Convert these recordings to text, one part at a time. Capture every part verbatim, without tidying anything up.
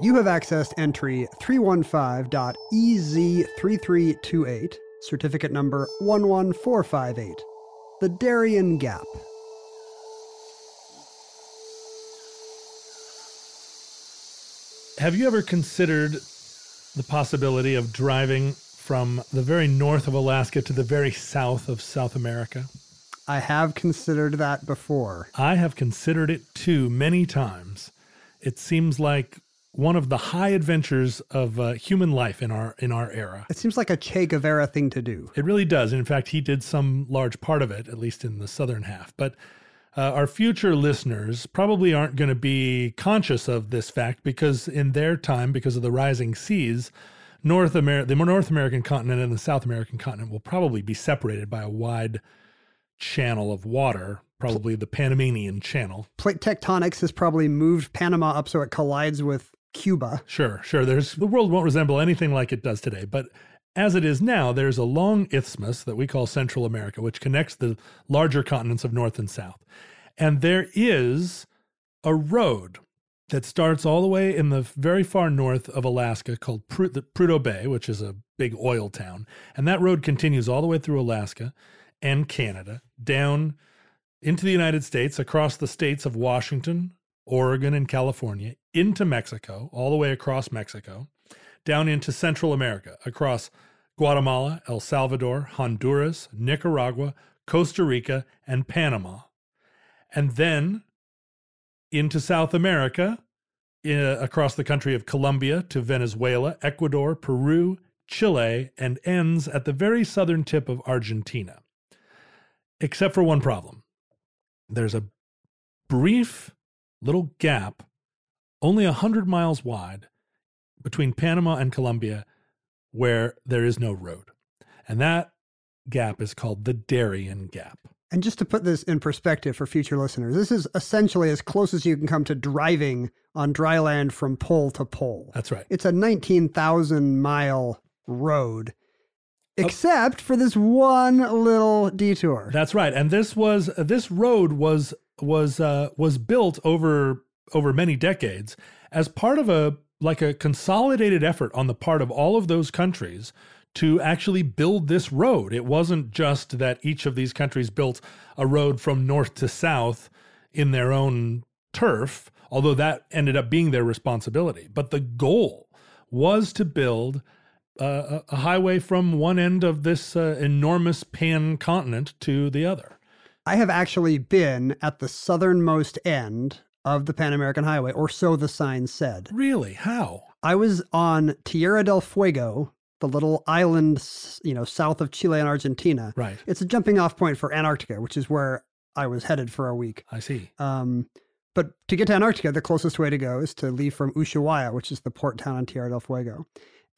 You have accessed entry three one five dot E Z three three two eight, certificate number one one four five eight, the Darien Gap. Have you ever considered the possibility of driving from the very north of Alaska to the very south of South America? I have considered that before. I have considered it too many times. It seems like one of the high adventures of uh, human life in our in our era. It seems like a Che Guevara thing to do. It really does. And in fact, he did some large part of it, at least in the southern half. But uh, our future listeners probably aren't going to be conscious of this fact because in their time, because of the rising seas, North Amer- the North American continent and the South American continent will probably be separated by a wide channel of water. Probably the Panamanian Channel. Plate tectonics has probably moved Panama up so it collides with Cuba. Sure, sure. There's the world won't resemble anything like it does today, but as it is now, there's a long isthmus that we call Central America, which connects the larger continents of North and South. And there is a road that starts all the way in the very far north of Alaska called Pru- the Prudhoe Bay, which is a big oil town. And that road continues all the way through Alaska and Canada, down into the United States, across the states of Washington, Oregon, and California, into Mexico, all the way across Mexico, down into Central America, across Guatemala, El Salvador, Honduras, Nicaragua, Costa Rica, and Panama. And then into South America, uh, across the country of Colombia to Venezuela, Ecuador, Peru, Chile, and ends at the very southern tip of Argentina. Except for one problem. There's a brief little gap, only one hundred miles wide, between Panama and Colombia where there is no road. And that gap is called the Darien Gap. And just to put this in perspective for future listeners, this is essentially as close as you can come to driving on dry land from pole to pole. That's right. It's a nineteen thousand mile road, except for this one little detour. That's right. And this was this road was was uh, was built over over many decades as part of a like a consolidated effort on the part of all of those countries to actually build this road. It wasn't just that each of these countries built a road from north to south in their own turf, although that ended up being their responsibility. But the goal was to build Uh, a highway from one end of this uh, enormous pan continent to the other. I have actually been at the southernmost end of the Pan American Highway, or so the sign said. Really? How? I was on Tierra del Fuego, the little island, you know, south of Chile and Argentina. Right. It's a jumping off point for Antarctica, which is where I was headed for a week. I see. Um, but to get to Antarctica, the closest way to go is to leave from Ushuaia, which is the port town on Tierra del Fuego.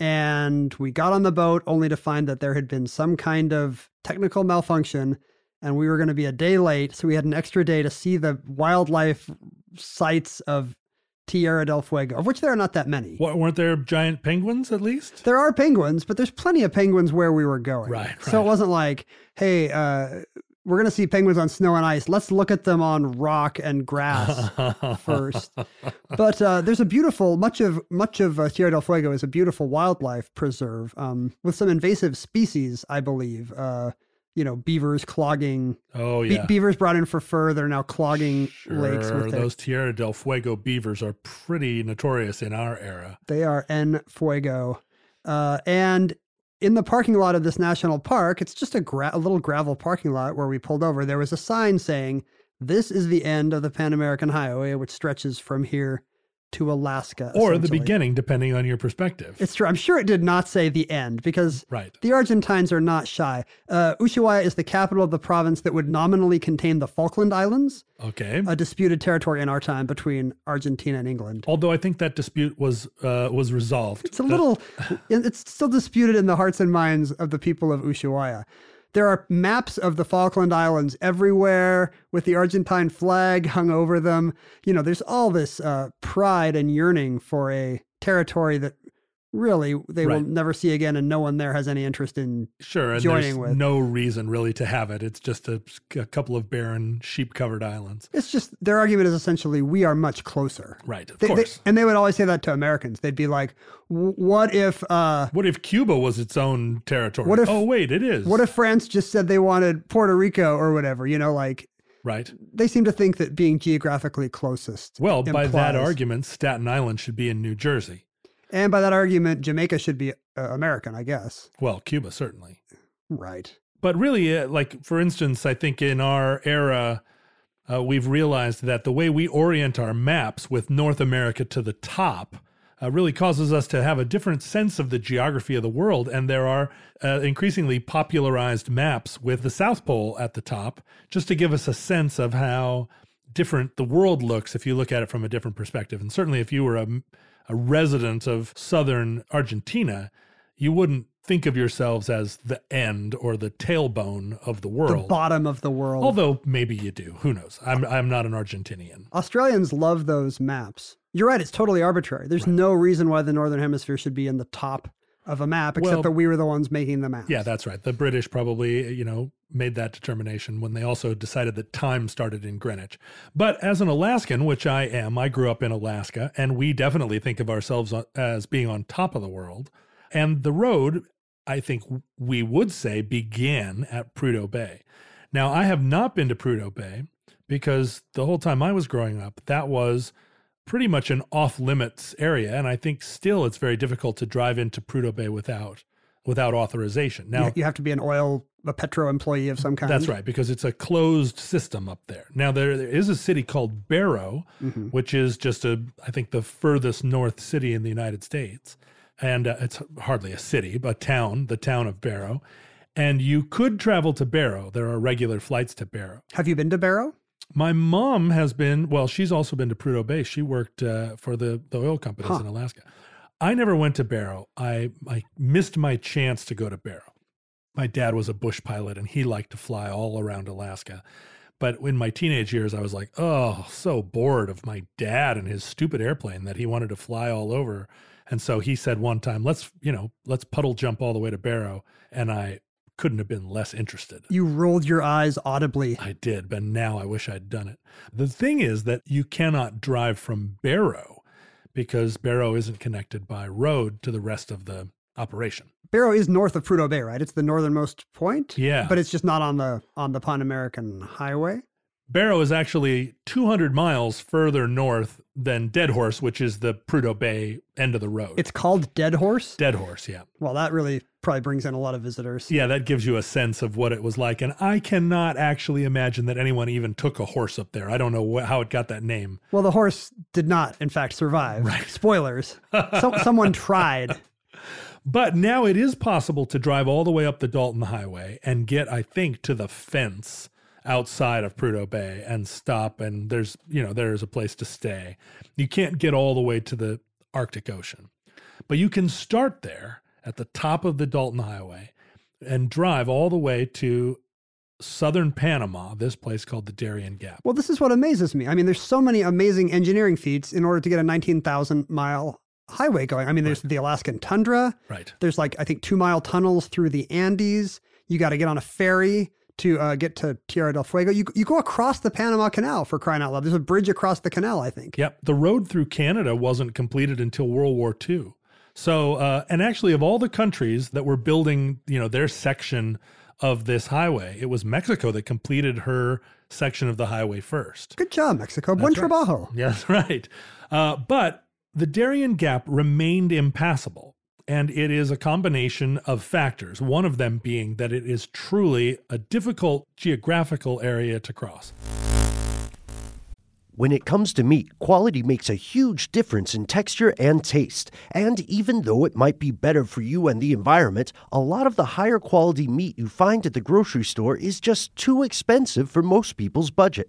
And we got on the boat only to find that there had been some kind of technical malfunction and we were going to be a day late. So we had an extra day to see the wildlife sites of Tierra del Fuego, of which there are not that many. What, weren't there giant penguins at least? There are penguins, but there's plenty of penguins where we were going. Right, right. So it wasn't like, hey, uh, we're going to see penguins on snow and ice. Let's look at them on rock and grass first. But uh, there's a beautiful, much of much of uh, Tierra del Fuego is a beautiful wildlife preserve um, with some invasive species, I believe. Uh, you know, beavers clogging. Oh, yeah. Be- beavers brought in for fur. They're now clogging sure, lakes. With those it. Tierra del Fuego beavers are pretty notorious in our era. They are en fuego. Uh, and in the parking lot of this national park, it's just a, gra- a little gravel parking lot where we pulled over. There was a sign saying, "This is the end of the Pan American Highway, which stretches from here to Alaska." Or the beginning, depending on your perspective. It's true. I'm sure it did not say the end because right. the Argentines are not shy. Uh, Ushuaia is the capital of the province that would nominally contain the Falkland Islands. Okay. A disputed territory in our time between Argentina and England. Although I think that dispute was uh, was resolved. It's a little, it's still disputed in the hearts and minds of the people of Ushuaia. There are maps of the Falkland Islands everywhere with the Argentine flag hung over them. You know, there's all this uh, pride and yearning for a territory that really they right. will never see again, and no one there has any interest in sure, and joining there's with. No reason really to have it. It's just a, a couple of barren, sheep-covered islands. It's just their argument is essentially we are much closer, right? Of they, course, they, and they would always say that to Americans. They'd be like, "What if? Uh, what if Cuba was its own territory? What if, oh, wait, it is. What if France just said they wanted Puerto Rico or whatever? You know, like." Right. They seem to think that being geographically closest. Well, by implies, that argument, Staten Island should be in New Jersey. And by that argument, Jamaica should be uh, American, I guess. Well, Cuba, certainly. Right. But really, uh, like, for instance, I think in our era, uh, we've realized that the way we orient our maps with North America to the top uh, really causes us to have a different sense of the geography of the world. And there are uh, increasingly popularized maps with the South Pole at the top, just to give us a sense of how different the world looks if you look at it from a different perspective. And certainly if you were a... a resident of southern Argentina, you wouldn't think of yourselves as the end or the tailbone of the world. The bottom of the world. Although maybe you do. Who knows? I'm I'm not an Argentinian. Australians love those maps. You're right. It's totally arbitrary. There's right. no reason why the northern hemisphere should be in the top of a map, except well, that we were the ones making the map. Yeah, that's right. The British probably, you know, made that determination when they also decided that time started in Greenwich. But as an Alaskan, which I am, I grew up in Alaska, and we definitely think of ourselves as being on top of the world. And the road, I think we would say, began at Prudhoe Bay. Now, I have not been to Prudhoe Bay because the whole time I was growing up, that was pretty much an off-limits area, and I think still it's very difficult to drive into Prudhoe Bay without without authorization. Now you have to be an oil, a petro employee of some kind. That's right, because it's a closed system up there. Now there, there is a city called Barrow, mm-hmm. which is just a, I think, the furthest north city in the United States, and uh, it's hardly a city, but a town, the town of Barrow, and you could travel to Barrow. There are regular flights to Barrow. Have you been to Barrow? My mom has been, well, she's also been to Prudhoe Bay. She worked uh, for the, the oil companies huh. in Alaska. I never went to Barrow. I, I missed my chance to go to Barrow. My dad was a bush pilot, and he liked to fly all around Alaska. But in my teenage years, I was like, oh, so bored of my dad and his stupid airplane that he wanted to fly all over. And so he said one time, let's, you know, let's puddle jump all the way to Barrow. And I couldn't have been less interested. You rolled your eyes audibly. I did, but now I wish I'd done it. The thing is that you cannot drive from Barrow because Barrow isn't connected by road to the rest of the operation. Barrow is north of Prudhoe Bay, right? It's the northernmost point. Yeah. But it's just not on the on the Pan American Highway. Barrow is actually two hundred miles further north than Dead Horse, which is the Prudhoe Bay end of the road. It's called Dead Horse? Dead Horse, yeah. Well, that really probably brings in a lot of visitors. Yeah, that gives you a sense of what it was like. And I cannot actually imagine that anyone even took a horse up there. I don't know wh- how it got that name. Well, the horse did not, in fact, survive. Right. Spoilers. So- someone tried. But now it is possible to drive all the way up the Dalton Highway and get, I think, to the fence outside of Prudhoe Bay and stop, and there's, you know, there's a place to stay. You can't get all the way to the Arctic Ocean, but you can start there at the top of the Dalton Highway and drive all the way to southern Panama, this place called the Darien Gap. Well, this is what amazes me. I mean, there's so many amazing engineering feats in order to get a nineteen thousand mile highway going. I mean, there's right. the Alaskan tundra. Right. There's like, I think, two mile tunnels through the Andes. You got to get on a ferry to uh, get to Tierra del Fuego. You you go across the Panama Canal, for crying out loud. There's a bridge across the canal, I think. Yep. The road through Canada wasn't completed until World War Two. So, uh, and actually of all the countries that were building, you know, their section of this highway, it was Mexico that completed her section of the highway first. Good job, Mexico. Buen trabajo. Right. Yeah, that's right. Uh, but the Darien Gap remained impassable. And it is a combination of factors, one of them being that it is truly a difficult geographical area to cross. When it comes to meat, quality makes a huge difference in texture and taste. And even though it might be better for you and the environment, a lot of the higher quality meat you find at the grocery store is just too expensive for most people's budget.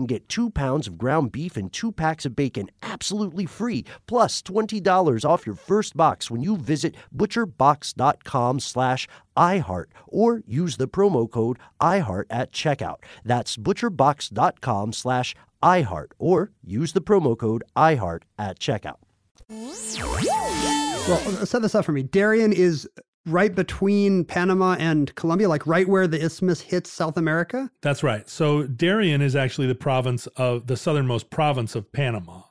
get Get two pounds of ground beef and two packs of bacon absolutely free, plus twenty dollars off your first box when you visit butcherbox.com slash iHeart or use the promo code iHeart at checkout. That's butcherbox.com slash iHeart or use the promo code iHeart at checkout. Well, set this up for me. Darien is right between Panama and Colombia, like right where the isthmus hits South America? That's right. So Darien is actually the province of the southernmost province of Panama.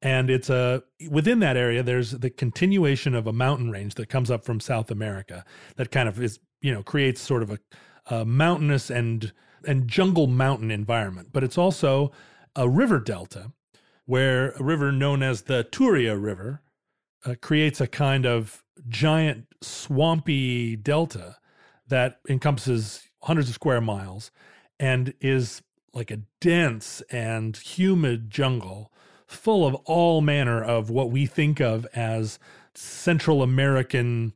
And it's a, within that area, there's the continuation of a mountain range that comes up from South America that kind of is, you know, creates sort of a, a mountainous and, and jungle mountain environment. But it's also a river delta where a river known as the Turia River uh, creates a kind of giant swampy delta that encompasses hundreds of square miles and is like a dense and humid jungle full of all manner of what we think of as Central American,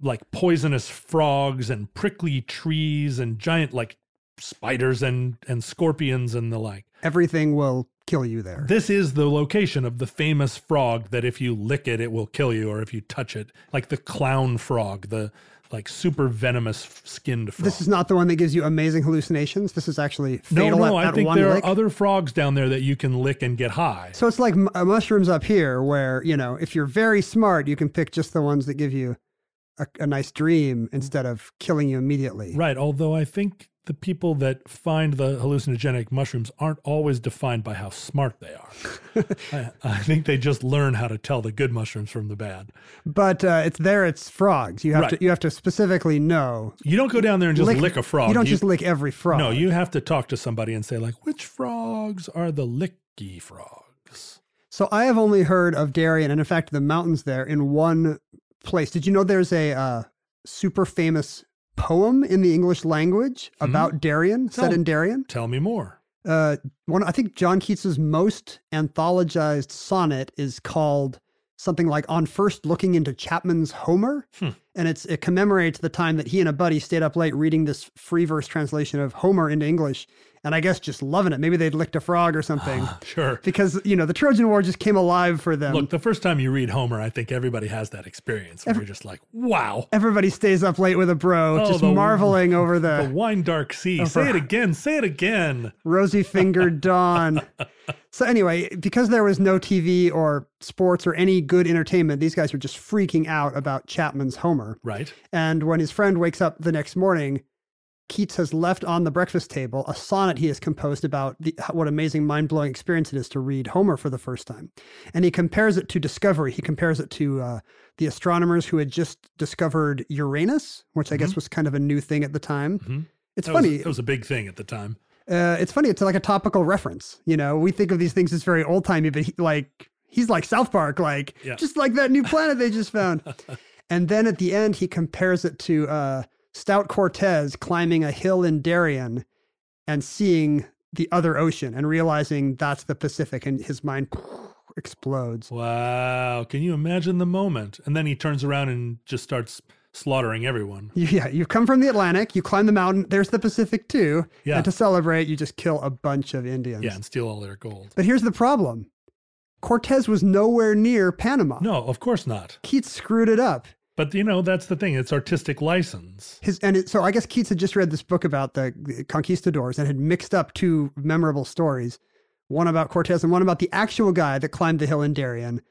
like poisonous frogs and prickly trees and giant like spiders and, and scorpions and the like. Everything will kill you there. This is the location of the famous frog that if you lick it, it will kill you, or if you touch it, like the clown frog, the like super venomous skinned frog. This is not the one that gives you amazing hallucinations. This is actually fatal. No, no, at, at I think there lick. are other frogs down there that you can lick and get high. So it's like m- mushrooms up here where, you know, if you're very smart, you can pick just the ones that give you a, a nice dream instead of killing you immediately. Right. Although I think the people that find the hallucinogenic mushrooms aren't always defined by how smart they are. I, I think they just learn how to tell the good mushrooms from the bad. But uh, it's there, it's frogs. You have right. to you have to specifically know. You don't go down there and just lick, lick a frog. You don't you, just lick every frog. No, you have to talk to somebody and say, like, which frogs are the licky frogs? So I have only heard of Darien, and in fact, the mountains there, in one place. Did you know there's a uh, super famous poem in the English language about mm-hmm. Darien, set in Darien. Tell me more. Uh, one, I think John Keats's most anthologized sonnet is called something like "On First Looking into Chapman's Homer," hmm. and it's it commemorates the time that he and a buddy stayed up late reading this free verse translation of Homer into English, and I guess just loving it. Maybe they'd licked a frog or something. Sure, because you know the Trojan War just came alive for them. Look, the first time you read Homer, I think everybody has that experience where Every, you're just like, "Wow!" Everybody stays up late with a bro, oh, just the, marveling over the, the wine dark sea. Oh, say it again. Say it again. Rosy fingered dawn. So anyway, because there was no T V or sports or any good entertainment, these guys were just freaking out about Chapman's Homer. Right. And when his friend wakes up the next morning, Keats has left on the breakfast table a sonnet he has composed about the, what amazing, mind-blowing experience it is to read Homer for the first time. And he compares it to discovery. He compares it to uh, the astronomers who had just discovered Uranus, which I mm-hmm. guess was kind of a new thing at the time. Mm-hmm. It's that funny. Was, that was a big thing at the time. Uh, it's funny. It's like a topical reference. You know, we think of these things as very old timey, but he, like he's like South Park, like yeah. just like that new planet they just found. And then at the end, he compares it to uh, Stout Cortez climbing a hill in Darien and seeing the other ocean and realizing that's the Pacific, and his mind explodes. Wow! Can you imagine the moment? And then he turns around and just starts slaughtering everyone. Yeah, you've come from the Atlantic, you climb the mountain, there's the Pacific too. Yeah. And to celebrate, you just kill a bunch of Indians. Yeah, and steal all their gold. But here's the problem. Cortez was nowhere near Panama. No, of course not. Keats screwed it up. But, you know, that's the thing. It's artistic license. His and it, so I guess Keats had just read this book about the, the conquistadors and had mixed up two memorable stories, one about Cortez and one about the actual guy that climbed the hill in Darien,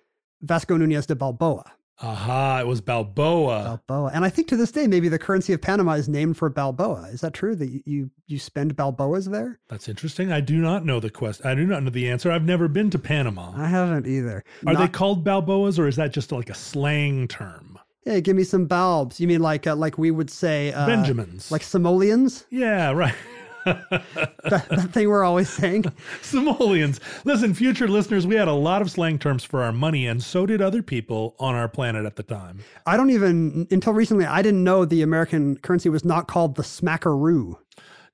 Vasco Nunez de Balboa. Aha, it was Balboa. Balboa. And I think to this day, maybe the currency of Panama is named for Balboa. Is that true, that you you spend Balboas there? That's interesting. I do not know the quest. I do not know the answer. I've never been to Panama. I haven't either. Are not- they called Balboas, or is that just like a slang term? Hey, give me some balbs. You mean like uh, like we would say... Uh, Benjamins. Like simoleons? Yeah, right. that, that thing we're always saying. Simoleons. Listen, future listeners, we had a lot of slang terms for our money, and so did other people on our planet at the time. I don't even... Until recently, I didn't know the American currency was not called the smackaroo.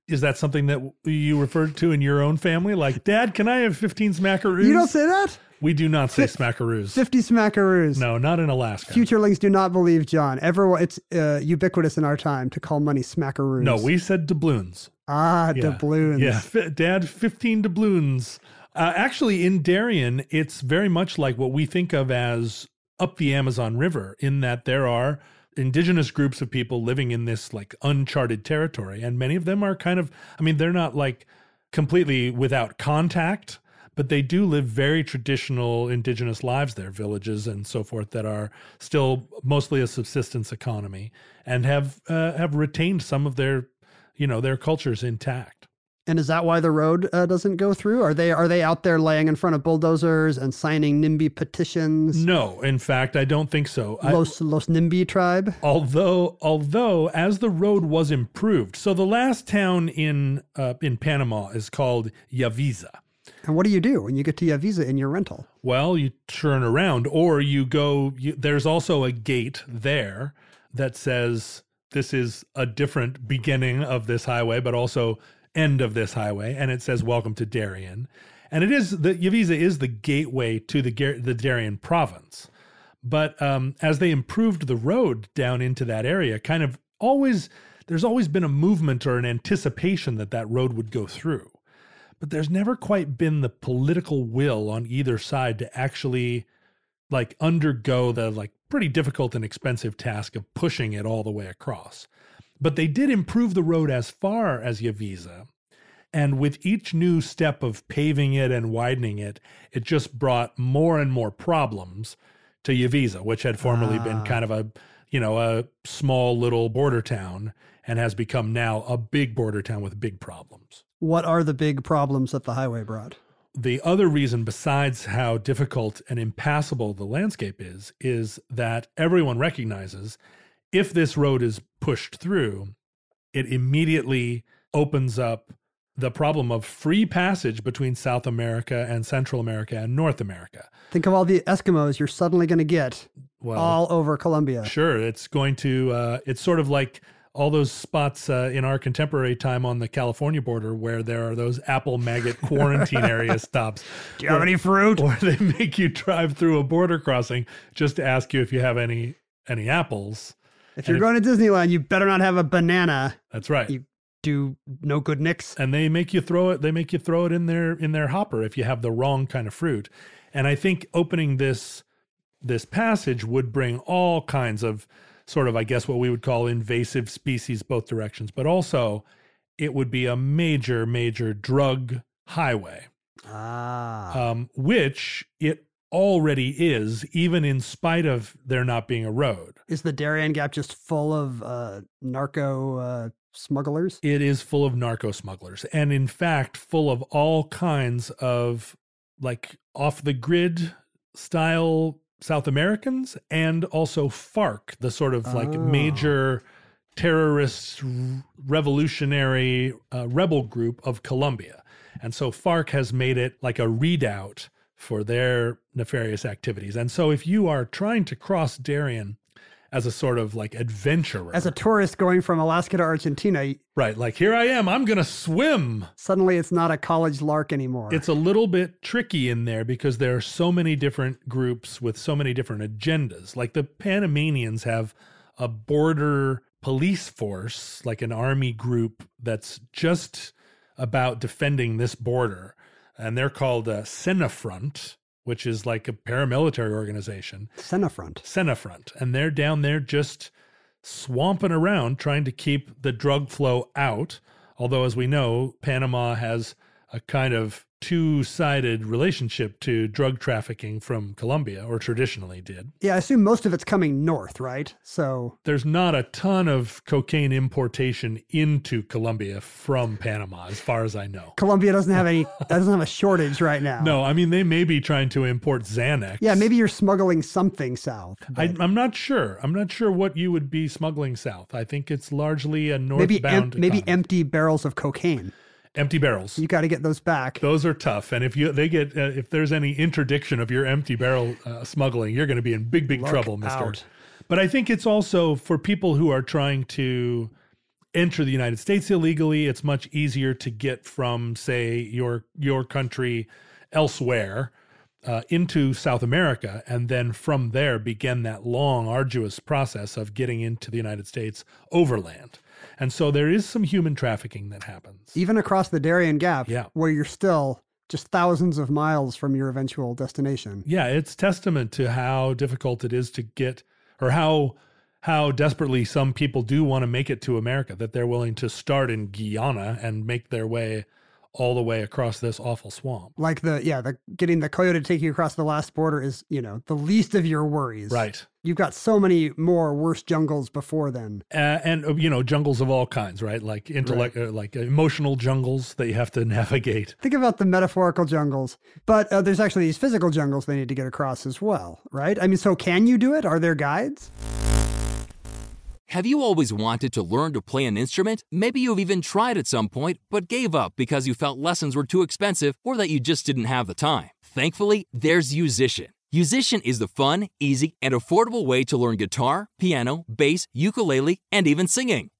Is that something that you referred to in your own family? Like, Dad, can I have fifteen smackaroos? You don't say that? We do not say smackaroos. fifty smackaroos. No, not in Alaska. Futurelings do not believe John. Everyone, it's uh, ubiquitous in our time to call money smackaroos. No, we said doubloons. Ah, yeah. Doubloons. Yeah, F- Dad, fifteen doubloons. Uh, actually, in Darien, it's very much like what we think of as up the Amazon River, in that there are indigenous groups of people living in this like uncharted territory. And many of them are kind of, I mean, they're not like completely without contact, but they do live very traditional indigenous lives there, villages and so forth that are still mostly a subsistence economy and have uh, have retained some of their, you know, their cultures intact. And is that why the road uh, doesn't go through? Are they are they out there laying in front of bulldozers and signing NIMBY petitions? No, in fact, I don't think so. Los, I, Los NIMBY tribe? Although, although as the road was improved, so the last town in uh, in Panama is called Yaviza. And what do you do when you get to Yaviza in your rental? Well, you turn around or you go, you, there's also a gate there that says this is a different beginning of this highway, but also end of this highway. And it says, welcome to Darien. And it is, the Yaviza is the gateway to the, the Darien province. But um, as they improved the road down into that area, kind of always, there's always been a movement or an anticipation that that road would go through. But there's never quite been the political will on either side to actually like undergo the like pretty difficult and expensive task of pushing it all the way across. But they did improve the road as far as Yaviza. And with each new step of paving it and widening it, it just brought more and more problems to Yaviza, which had formerly ah. been kind of a, you know, a small little border town and has become now a big border town with big problems. What are the big problems that the highway brought? The other reason, besides how difficult and impassable the landscape is, is that everyone recognizes if this road is pushed through, it immediately opens up the problem of free passage between South America and Central America and North America. Think of all the Eskimos you're suddenly going to get well, all over Colombia. Sure, it's going to, uh, it's sort of like... all those spots uh, in our contemporary time on the California border where there are those apple maggot quarantine area stops. Do you where, have any fruit? Or they make you drive through a border crossing just to ask you if you have any any apples. If and you're if, going to Disneyland, you better not have a banana. That's right. You do no good nicks. And they make you throw it. They make you throw it in their in their hopper if you have the wrong kind of fruit. And I think opening this this passage would bring all kinds of sort of, I guess, what we would call invasive species both directions, but also it would be a major, major drug highway, ah. um, which it already is, even in spite of there not being a road. Is the Darien Gap just full of uh, narco uh, smugglers? It is full of narco smugglers, and in fact, full of all kinds of like off-the-grid style South Americans and also FARC, the sort of like oh. major terrorist revolutionary uh, rebel group of Colombia. And so FARC has made it like a redoubt for their nefarious activities. And so if you are trying to cross Darien as a sort of like adventurer, as a tourist going from Alaska to Argentina. Right. Like here I am, I'm going to swim. Suddenly it's not a college lark anymore. It's a little bit tricky in there because there are so many different groups with so many different agendas. Like the Panamanians have a border police force, like an army group that's just about defending this border. And they're called uh, Senafront, which is like a paramilitary organization. Senafront. Senafront. And they're down there just swamping around trying to keep the drug flow out. Although, as we know, Panama has a kind of two-sided relationship to drug trafficking from Colombia, or traditionally did. Yeah, I assume most of it's coming north, right? So there's not a ton of cocaine importation into Colombia from Panama, as far as I know. Colombia doesn't have any, doesn't have a shortage right now. No, I mean, they may be trying to import Xanax. Yeah, maybe you're smuggling something south. I, I'm not sure. I'm not sure what you would be smuggling south. I think it's largely a northbound. Maybe, em- maybe empty barrels of cocaine. Empty barrels. You got to get those back. Those are tough. And if you they get uh, if there's any interdiction of your empty barrel uh, smuggling, you're going to be in big, big Look trouble, mister. But I think it's also for people who are trying to enter the United States illegally, it's much easier to get from, say, your your country elsewhere uh, into South America, and then from there begin that long, arduous process of getting into the United States overland. And so there is some human trafficking that happens. Even across the Darien Gap, yeah. where you're still just thousands of miles from your eventual destination. Yeah, it's testament to how difficult it is to get, or how how desperately some people do want to make it to America, that they're willing to start in Guyana and make their way all the way across this awful swamp. Like the, yeah, the getting the coyote to take you across the last border is, you know, the least of your worries. Right. You've got so many more worse jungles before then. Uh, and, you know, jungles of all kinds, right? Like intellect, right. Uh, like emotional jungles that you have to navigate. Think about the metaphorical jungles. But uh, there's actually these physical jungles they need to get across as well, right? I mean, so can you do it? Are there guides? Have you always wanted to learn to play an instrument? Maybe you've even tried at some point, but gave up because you felt lessons were too expensive or that you just didn't have the time. Thankfully, there's Musician. Musician is the fun, easy, and affordable way to learn guitar, piano, bass, ukulele, and even singing.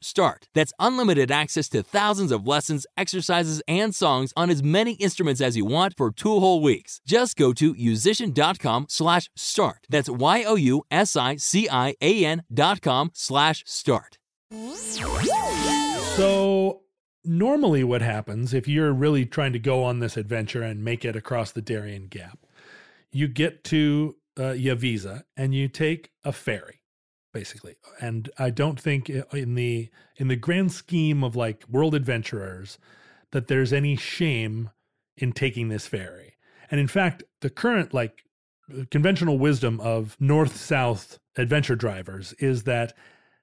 start. That's unlimited access to thousands of lessons, exercises, and songs on as many instruments as you want for two whole weeks. Just go to musician.com slash start. That's Y-O-U-S-I-C-I-A-N dot com slash start. So normally what happens if you're really trying to go on this adventure and make it across the Darien Gap, you get to uh, Yaviza and you take a ferry. Basically. And I don't think in the in the grand scheme of like world adventurers that there's any shame in taking this ferry. And in fact, the current like conventional wisdom of north-south adventure drivers is that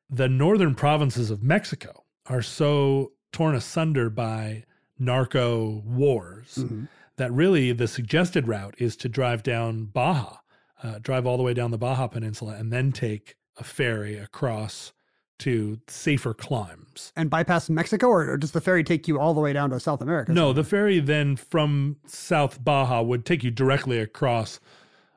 the northern provinces of Mexico are so torn asunder by narco wars mm-hmm. that really the suggested route is to drive down Baja, uh, drive all the way down the Baja Peninsula and then take a ferry across to safer climes. And bypass Mexico, or, or does the ferry take you all the way down to South America? No, the ferry then from South Baja would take you directly across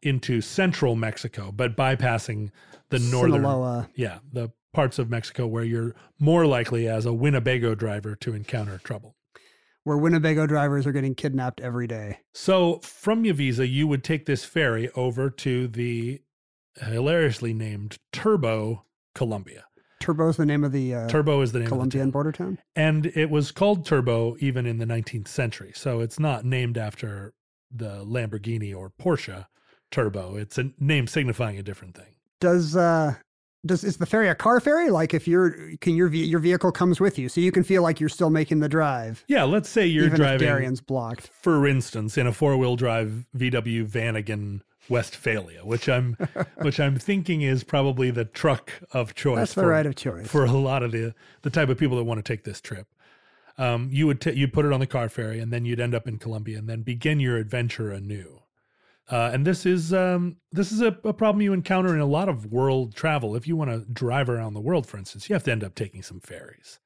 into central Mexico, but bypassing the northern... Sinaloa. Yeah, the parts of Mexico where you're more likely as a Winnebago driver to encounter trouble. Where Winnebago drivers are getting kidnapped every day. So from Yaviza, you would take this ferry over to the hilariously named Turbo Colombia. Turbo is the name of the uh, Turbo is the name Colombian of the town. border town, and it was called Turbo even in the nineteenth century. So it's not named after the Lamborghini or Porsche Turbo. It's a name signifying a different thing. Does uh, does is the ferry a car ferry? Like if you're can your your vehicle comes with you, so you can feel like you're still making the drive. Yeah, let's say you're even driving. If Darien's blocked, for instance, in a four wheel drive V W Vanagon Westphalia, which I'm which I'm thinking is probably the truck of choice. That's the for, right of choice. For a lot of the the type of people that want to take this trip. Um, you would t- you'd put it on the car ferry, and then you'd end up in Colombia, and then begin your adventure anew. Uh, and this is um, this is a, a problem you encounter in a lot of world travel. If you want to drive around the world, for instance, you have to end up taking some ferries.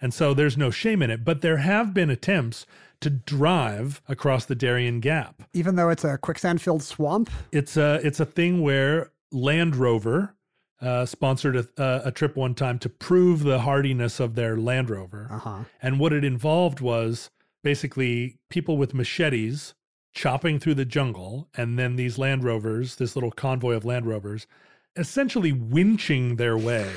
And so there's no shame in it. But there have been attempts to drive across the Darien Gap. Even though it's a quicksand-filled swamp? It's a, it's a thing where Land Rover uh, sponsored a, uh, a trip one time to prove the hardiness of their Land Rover. Uh-huh. And what it involved was basically people with machetes chopping through the jungle, and then these Land Rovers, this little convoy of Land Rovers, essentially winching their way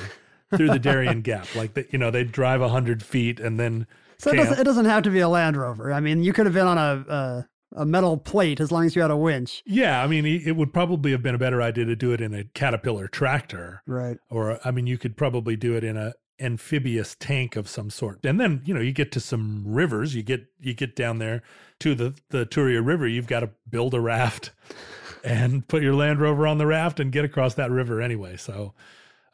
through the Darien Gap. Like, the, you know, they'd drive one hundred feet and then So it doesn't, it doesn't have to be a Land Rover. I mean, you could have been on a, a, a metal plate as long as you had a winch. Yeah, I mean, it would probably have been a better idea to do it in a Caterpillar tractor. Right. Or, I mean, you could probably do it in a amphibious tank of some sort. And then, you know, you get to some rivers, you get you get down there to the, the Turia River, you've got to build a raft and put your Land Rover on the raft and get across that river anyway. So,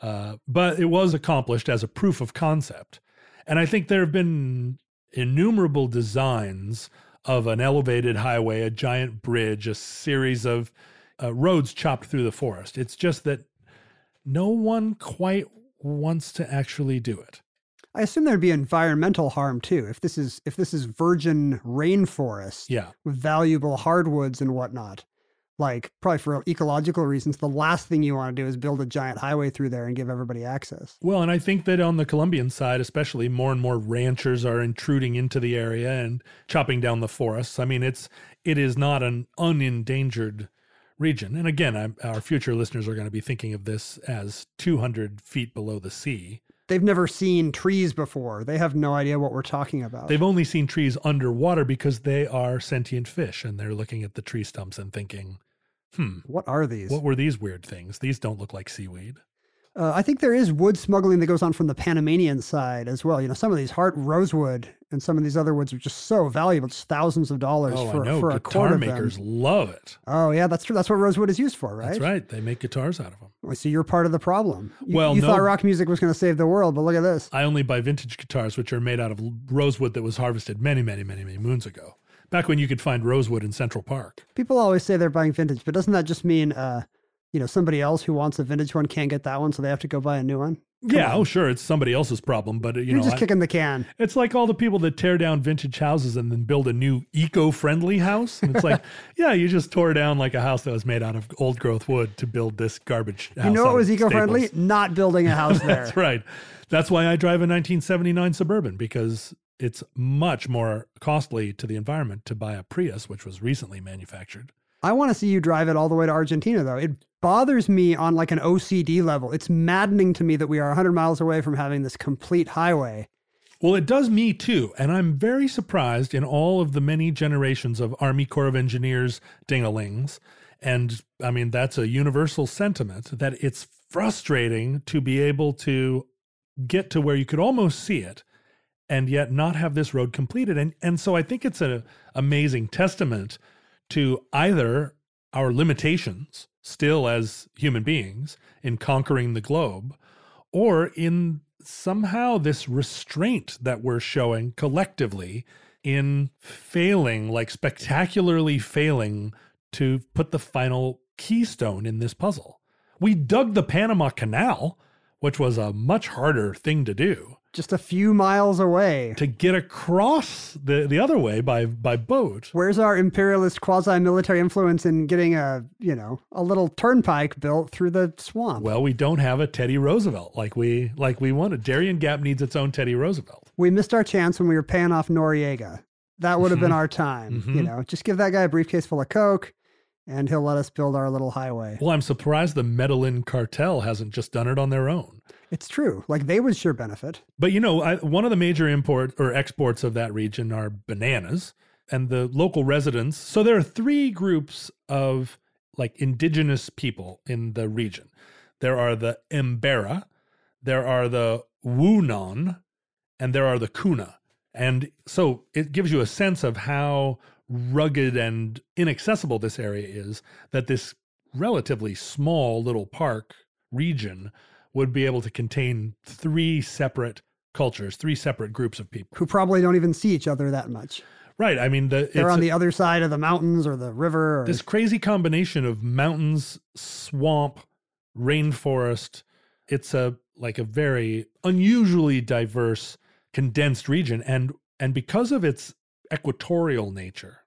uh, but it was accomplished as a proof of concept. And I think there have been innumerable designs of an elevated highway, a giant bridge, a series of uh, roads chopped through the forest. It's just that no one quite wants to actually do it. I assume there'd be environmental harm too. If this is if this is virgin rainforest, yeah, with valuable hardwoods and whatnot, like probably for ecological reasons, the last thing you want to do is build a giant highway through there and give everybody access. Well, and I think that on the Colombian side, especially, more and more ranchers are intruding into the area and chopping down the forests. I mean, it's it is not an unendangered region. And again, I'm, our future listeners are going to be thinking of this as two hundred feet below the sea. They've never seen trees before. They have no idea what we're talking about. They've only seen trees underwater because they are sentient fish, and they're looking at the tree stumps and thinking, hmm. What are these? What were these weird things? These don't look like seaweed. Uh, I think there is wood smuggling that goes on from the Panamanian side as well. You know, some of these heart rosewood and some of these other woods are just so valuable. It's thousands of dollars oh, for, I know. for a quarter of them. Guitar makers love it. Oh, yeah, that's true. That's what rosewood is used for, right? That's right. They make guitars out of them. Well, so you're part of the problem. You, well, You no, thought rock music was going to save the world, but look at this. I only buy vintage guitars, which are made out of rosewood that was harvested many, many, many, many moons ago. Back when you could find rosewood in Central Park. People always say they're buying vintage, but doesn't that just mean... Uh, You know, somebody else who wants a vintage one can't get that one, so they have to go buy a new one? Come yeah, on. oh, sure, it's somebody else's problem, but, you You're know... You're just I, kicking the can. It's like all the people that tear down vintage houses and then build a new eco-friendly house. And it's like, yeah, you just tore down like a house that was made out of old-growth wood to build this garbage house. You know what was eco-friendly? Staples. Not building a house there. That's right. That's why I drive a nineteen seventy-nine Suburban, because it's much more costly to the environment to buy a Prius, which was recently manufactured. I want to see you drive it all the way to Argentina, though. It bothers me on like an O C D level. It's maddening to me that we are one hundred miles away from having this complete highway. Well, it does me too. And I'm very surprised in all of the many generations of Army Corps of Engineers ding-a-lings. And I mean, that's a universal sentiment that it's frustrating to be able to get to where you could almost see it and yet not have this road completed. And, and so I think it's an amazing testament to either our limitations still as human beings in conquering the globe, or in somehow this restraint that we're showing collectively in failing, like spectacularly failing to put the final keystone in this puzzle. We dug the Panama Canal, which was a much harder thing to do. Just a few miles away. To get across the, the other way by, by boat. Where's our imperialist quasi-military influence in getting a, you know, a little turnpike built through the swamp? Well, we don't have a Teddy Roosevelt like we like we wanted. Darien Gap needs its own Teddy Roosevelt. We missed our chance when we were paying off Noriega. That would have mm-hmm. been our time, mm-hmm. you know. Just give that guy a briefcase full of coke, and he'll let us build our little highway. Well, I'm surprised the Medellin cartel hasn't just done it on their own. It's true. Like, they would sure benefit. But, you know, I, one of the major import or exports of that region are bananas and the local residents. So there are three groups of, like, indigenous people in the region. There are the Embera, there are the Wunan, and there are the Kuna. And so it gives you a sense of how rugged and inaccessible this area is, that this relatively small little park region would be able to contain three separate cultures, three separate groups of people. Who probably don't even see each other that much. Right. I mean, the, they're it's on the a, other side of the mountains or the river. Or, this crazy combination of mountains, swamp, rainforest. It's a like a very unusually diverse, condensed region. And and because of its equatorial nature,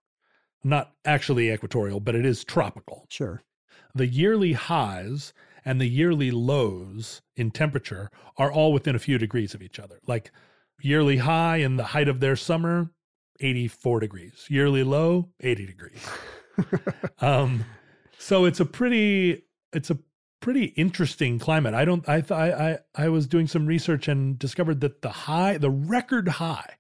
not actually equatorial, but it is tropical. Sure. The yearly highs and the yearly lows in temperature are all within a few degrees of each other. Like yearly high in the height of their summer, eighty-four degrees. Yearly low, eighty degrees. um, so it's a pretty, it's a pretty interesting climate. I don't, I, th- I, I, I was doing some research and discovered that the high, the record high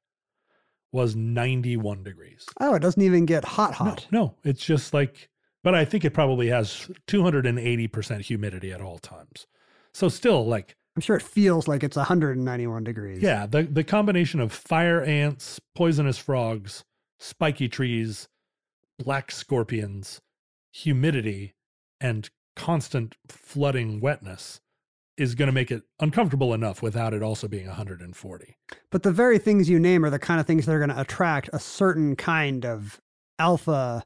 was ninety-one degrees. Oh, it doesn't even get hot, hot. No, no, it's just like, but I think it probably has two hundred eighty percent humidity at all times. So still like, I'm sure it feels like it's one hundred ninety-one degrees. Yeah, the, the combination of fire ants, poisonous frogs, spiky trees, black scorpions, humidity, and constant flooding wetness is going to make it uncomfortable enough without it also being one hundred forty. But the very things you name are the kind of things that are going to attract a certain kind of alpha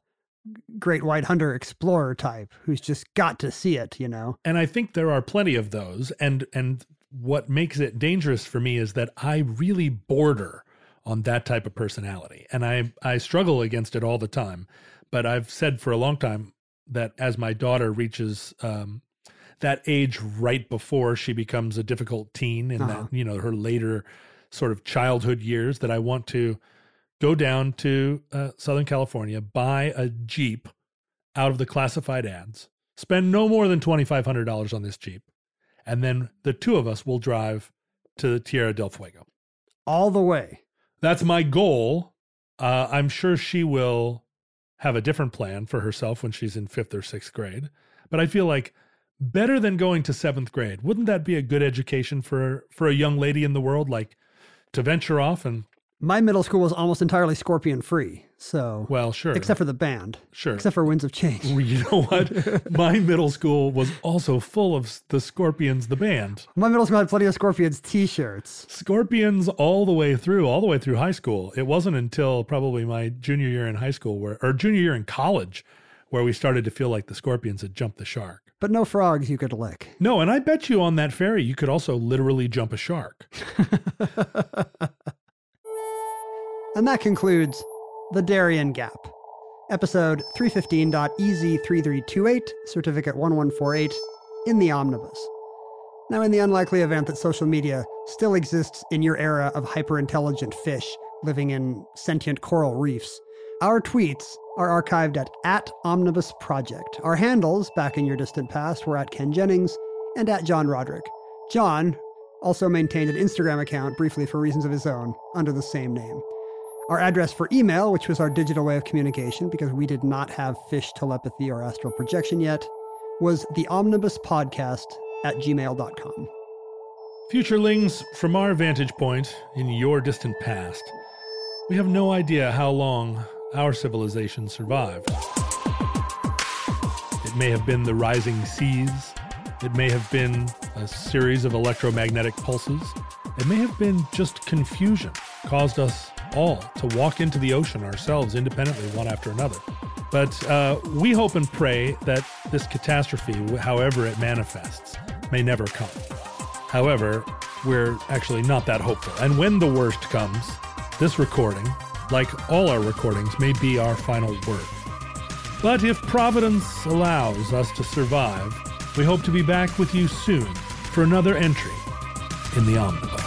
great white hunter explorer type who's just got to see it, you know? And I think there are plenty of those. And, and what makes it dangerous for me is that I really border on that type of personality. And I, I struggle against it all the time. But I've said for a long time that as my daughter reaches um, that age right before she becomes a difficult teen in uh-huh. that, you know, her later sort of childhood years, that I want to go down to uh, Southern California, buy a Jeep out of the classified ads, spend no more than twenty-five hundred dollars on this Jeep, and then the two of us will drive to the Tierra del Fuego. All the way. That's my goal. Uh, I'm sure she will have a different plan for herself when she's in fifth or sixth grade. But I feel like better than going to seventh grade. Wouldn't that be a good education for, for a young lady in the world, like to venture off and... My middle school was almost entirely scorpion-free, so... Well, sure. Except for the band. Sure. Except for Winds of Change. You know what? My middle school was also full of the Scorpions, the band. My middle school had plenty of Scorpions t-shirts. Scorpions all the way through, all the way through high school. It wasn't until probably my junior year in high school, where, or junior year in college, where we started to feel like the Scorpions had jumped the shark. But no frogs you could lick. No, and I bet you on that ferry you could also literally jump a shark. And that concludes The Darien Gap, episode three fifteen E Z three three two eight, certificate one one four eight, in the Omnibus. Now, in the unlikely event that social media still exists in your era of hyper-intelligent fish living in sentient coral reefs, our tweets are archived at, at Omnibus Project. Our handles, back in your distant past, were at Ken Jennings and at John Roderick. John also maintained an Instagram account, briefly for reasons of his own, under the same name. Our address for email, which was our digital way of communication because we did not have fish telepathy or astral projection yet, was the omnibus podcast at gmail dot com. Futurelings, from our vantage point in your distant past, we have no idea how long our civilization survived. It may have been the rising seas. It may have been a series of electromagnetic pulses. It may have been just confusion caused us all to walk into the ocean ourselves independently one after another. But uh, we hope and pray that this catastrophe, however it manifests, may never come. However, we're actually not that hopeful. And when the worst comes, this recording, like all our recordings, may be our final word. But if Providence allows us to survive, we hope to be back with you soon for another entry in the Omnibus.